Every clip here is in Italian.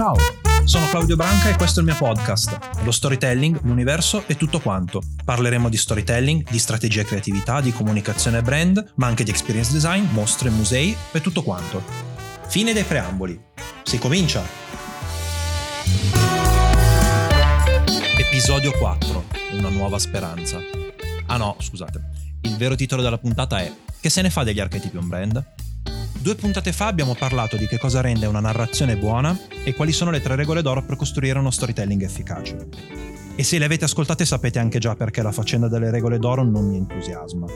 Ciao, sono Claudio Branca e questo è il mio podcast, lo storytelling, l'universo e tutto quanto. Parleremo di storytelling, di strategia e creatività, di comunicazione e brand, ma anche di experience design, mostre, musei e tutto quanto. Fine dei preamboli. Si comincia! Episodio 4. Una nuova speranza. Ah no, scusate. Il vero titolo della puntata è "Che se ne fa degli archetipi un brand?". 2 puntate fa abbiamo parlato di che cosa rende una narrazione buona e quali sono le 3 regole d'oro per costruire uno storytelling efficace. E se le avete ascoltate sapete anche già perché la faccenda delle regole d'oro non mi entusiasma.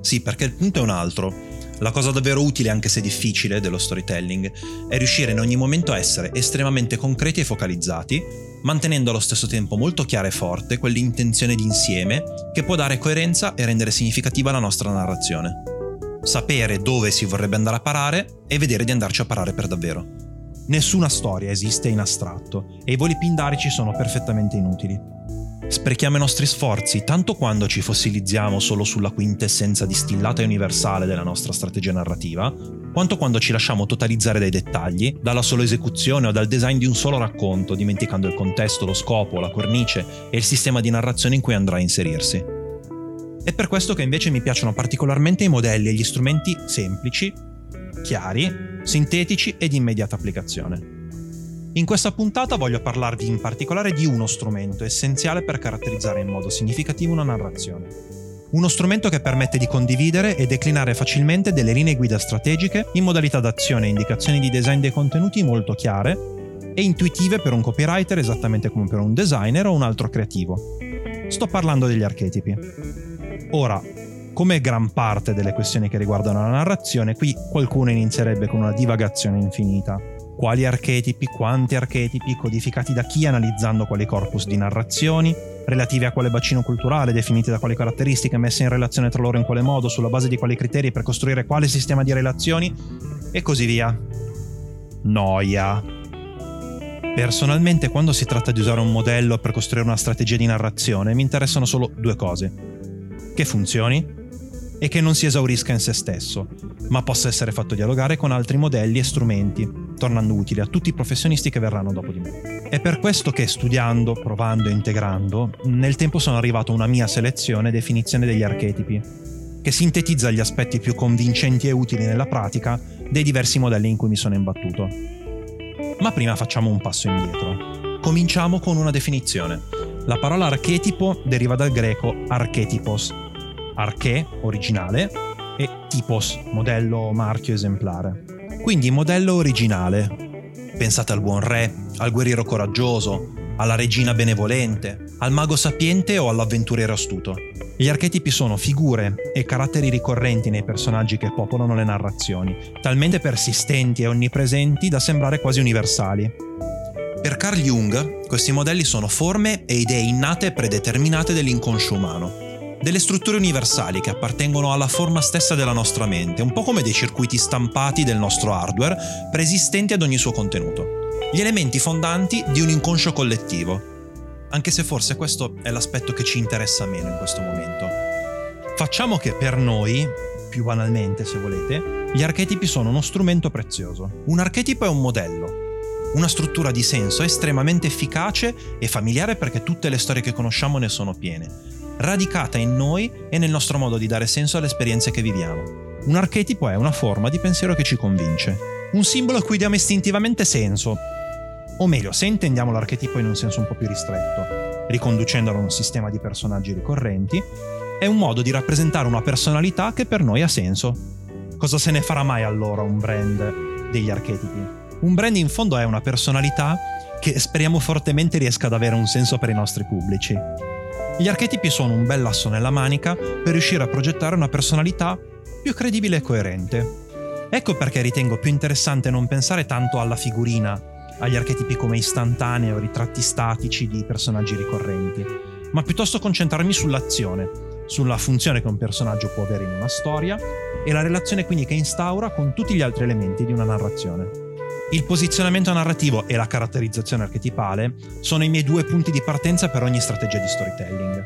Sì, perché il punto è un altro. La cosa davvero utile, anche se difficile, dello storytelling è riuscire in ogni momento a essere estremamente concreti e focalizzati, mantenendo allo stesso tempo molto chiara e forte quell'intenzione d'insieme che può dare coerenza e rendere significativa la nostra narrazione. Sapere dove si vorrebbe andare a parare e vedere di andarci a parare per davvero. Nessuna storia esiste in astratto e i voli pindarici sono perfettamente inutili. Sprechiamo i nostri sforzi tanto quando ci fossilizziamo solo sulla quintessenza distillata e universale della nostra strategia narrativa, quanto quando ci lasciamo totalizzare dai dettagli, dalla sola esecuzione o dal design di un solo racconto, dimenticando il contesto, lo scopo, la cornice e il sistema di narrazione in cui andrà a inserirsi. È per questo che invece mi piacciono particolarmente i modelli e gli strumenti semplici, chiari, sintetici e di immediata applicazione. In questa puntata voglio parlarvi in particolare di uno strumento essenziale per caratterizzare in modo significativo una narrazione. Uno strumento che permette di condividere e declinare facilmente delle linee guida strategiche in modalità d'azione e indicazioni di design dei contenuti molto chiare e intuitive per un copywriter esattamente come per un designer o un altro creativo. Sto parlando degli archetipi. Ora, come gran parte delle questioni che riguardano la narrazione, qui qualcuno inizierebbe con una divagazione infinita. Quali archetipi, quanti archetipi, codificati da chi, analizzando quali corpus di narrazioni, relativi a quale bacino culturale, definiti da quali caratteristiche, messe in relazione tra loro in quale modo, sulla base di quali criteri, per costruire quale sistema di relazioni, e così via. Noia. Personalmente, quando si tratta di usare un modello per costruire una strategia di narrazione, mi interessano solo 2 cose. Che funzioni e che non si esaurisca in se stesso, ma possa essere fatto dialogare con altri modelli e strumenti, tornando utile a tutti i professionisti che verranno dopo di me. È per questo che, studiando, provando e integrando, nel tempo sono arrivato a una mia selezione e definizione degli archetipi, che sintetizza gli aspetti più convincenti e utili nella pratica dei diversi modelli in cui mi sono imbattuto. Ma prima facciamo un passo indietro. Cominciamo con una definizione. La parola archetipo deriva dal greco archetipos, arché, originale, e tipos, modello, marchio, esemplare. Quindi modello originale. Pensate al buon re, al guerriero coraggioso, alla regina benevolente, al mago sapiente o all'avventuriero astuto. Gli archetipi sono figure e caratteri ricorrenti nei personaggi che popolano le narrazioni, talmente persistenti e onnipresenti da sembrare quasi universali. Per Carl Jung, questi modelli sono forme e idee innate e predeterminate dell'inconscio umano, delle strutture universali che appartengono alla forma stessa della nostra mente, un po' come dei circuiti stampati del nostro hardware, preesistenti ad ogni suo contenuto. Gli elementi fondanti di un inconscio collettivo, anche se forse questo è l'aspetto che ci interessa meno in questo momento. Facciamo che per noi, più banalmente se volete, gli archetipi sono uno strumento prezioso. Un archetipo è un modello, una struttura di senso estremamente efficace e familiare perché tutte le storie che conosciamo ne sono piene, radicata in noi e nel nostro modo di dare senso alle esperienze che viviamo. Un archetipo è una forma di pensiero che ci convince, un simbolo a cui diamo istintivamente senso, o meglio, se intendiamo l'archetipo in un senso un po' più ristretto, riconducendolo a un sistema di personaggi ricorrenti, è un modo di rappresentare una personalità che per noi ha senso. Cosa se ne farà mai allora un brand degli archetipi? Un brand in fondo è una personalità che speriamo fortemente riesca ad avere un senso per i nostri pubblici. Gli archetipi sono un bel asso nella manica per riuscire a progettare una personalità più credibile e coerente. Ecco perché ritengo più interessante non pensare tanto alla figurina, agli archetipi come istantanei o ritratti statici di personaggi ricorrenti, ma piuttosto concentrarmi sull'azione, sulla funzione che un personaggio può avere in una storia e la relazione quindi che instaura con tutti gli altri elementi di una narrazione. Il posizionamento narrativo e la caratterizzazione archetipale sono i miei 2 punti di partenza per ogni strategia di storytelling.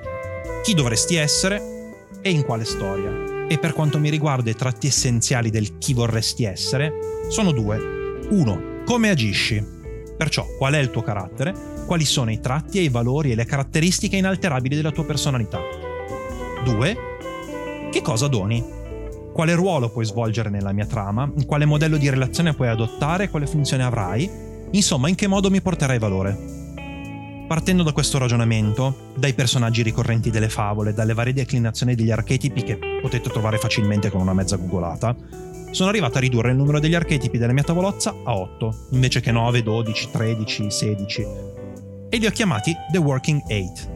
Chi dovresti essere e in quale storia? E per quanto mi riguarda i tratti essenziali del chi vorresti essere sono 2. 1. Come agisci? Perciò, qual è il tuo carattere? Quali sono i tratti e i valori e le caratteristiche inalterabili della tua personalità? 2. Che cosa doni? Quale ruolo puoi svolgere nella mia trama? Quale modello di relazione puoi adottare? Quale funzione avrai? Insomma, in che modo mi porterai valore? Partendo da questo ragionamento, dai personaggi ricorrenti delle favole, dalle varie declinazioni degli archetipi che potete trovare facilmente con una mezza googolata, sono arrivato a ridurre il numero degli archetipi della mia tavolozza a 8, invece che 9, 12, 13, 16, e li ho chiamati The Working Eight.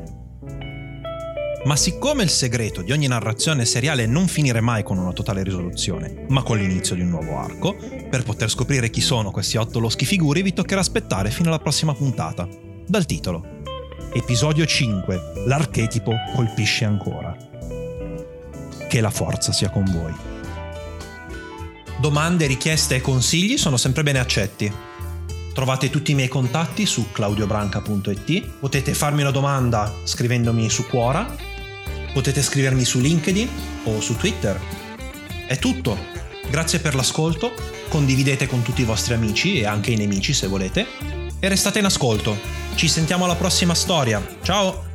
Ma siccome il segreto di ogni narrazione seriale è non finire mai con una totale risoluzione, ma con l'inizio di un nuovo arco, per poter scoprire chi sono questi 8 loschi figuri vi toccherà aspettare fino alla prossima puntata. Dal titolo. Episodio 5. L'archetipo colpisce ancora. Che la forza sia con voi. Domande, richieste e consigli sono sempre bene accetti. Trovate tutti i miei contatti su claudiobranca.it. Potete farmi una domanda scrivendomi su Quora. Potete scrivermi su LinkedIn o su Twitter. È tutto. Grazie per l'ascolto. Condividete con tutti i vostri amici e anche i nemici se volete. E restate in ascolto. Ci sentiamo alla prossima storia. Ciao!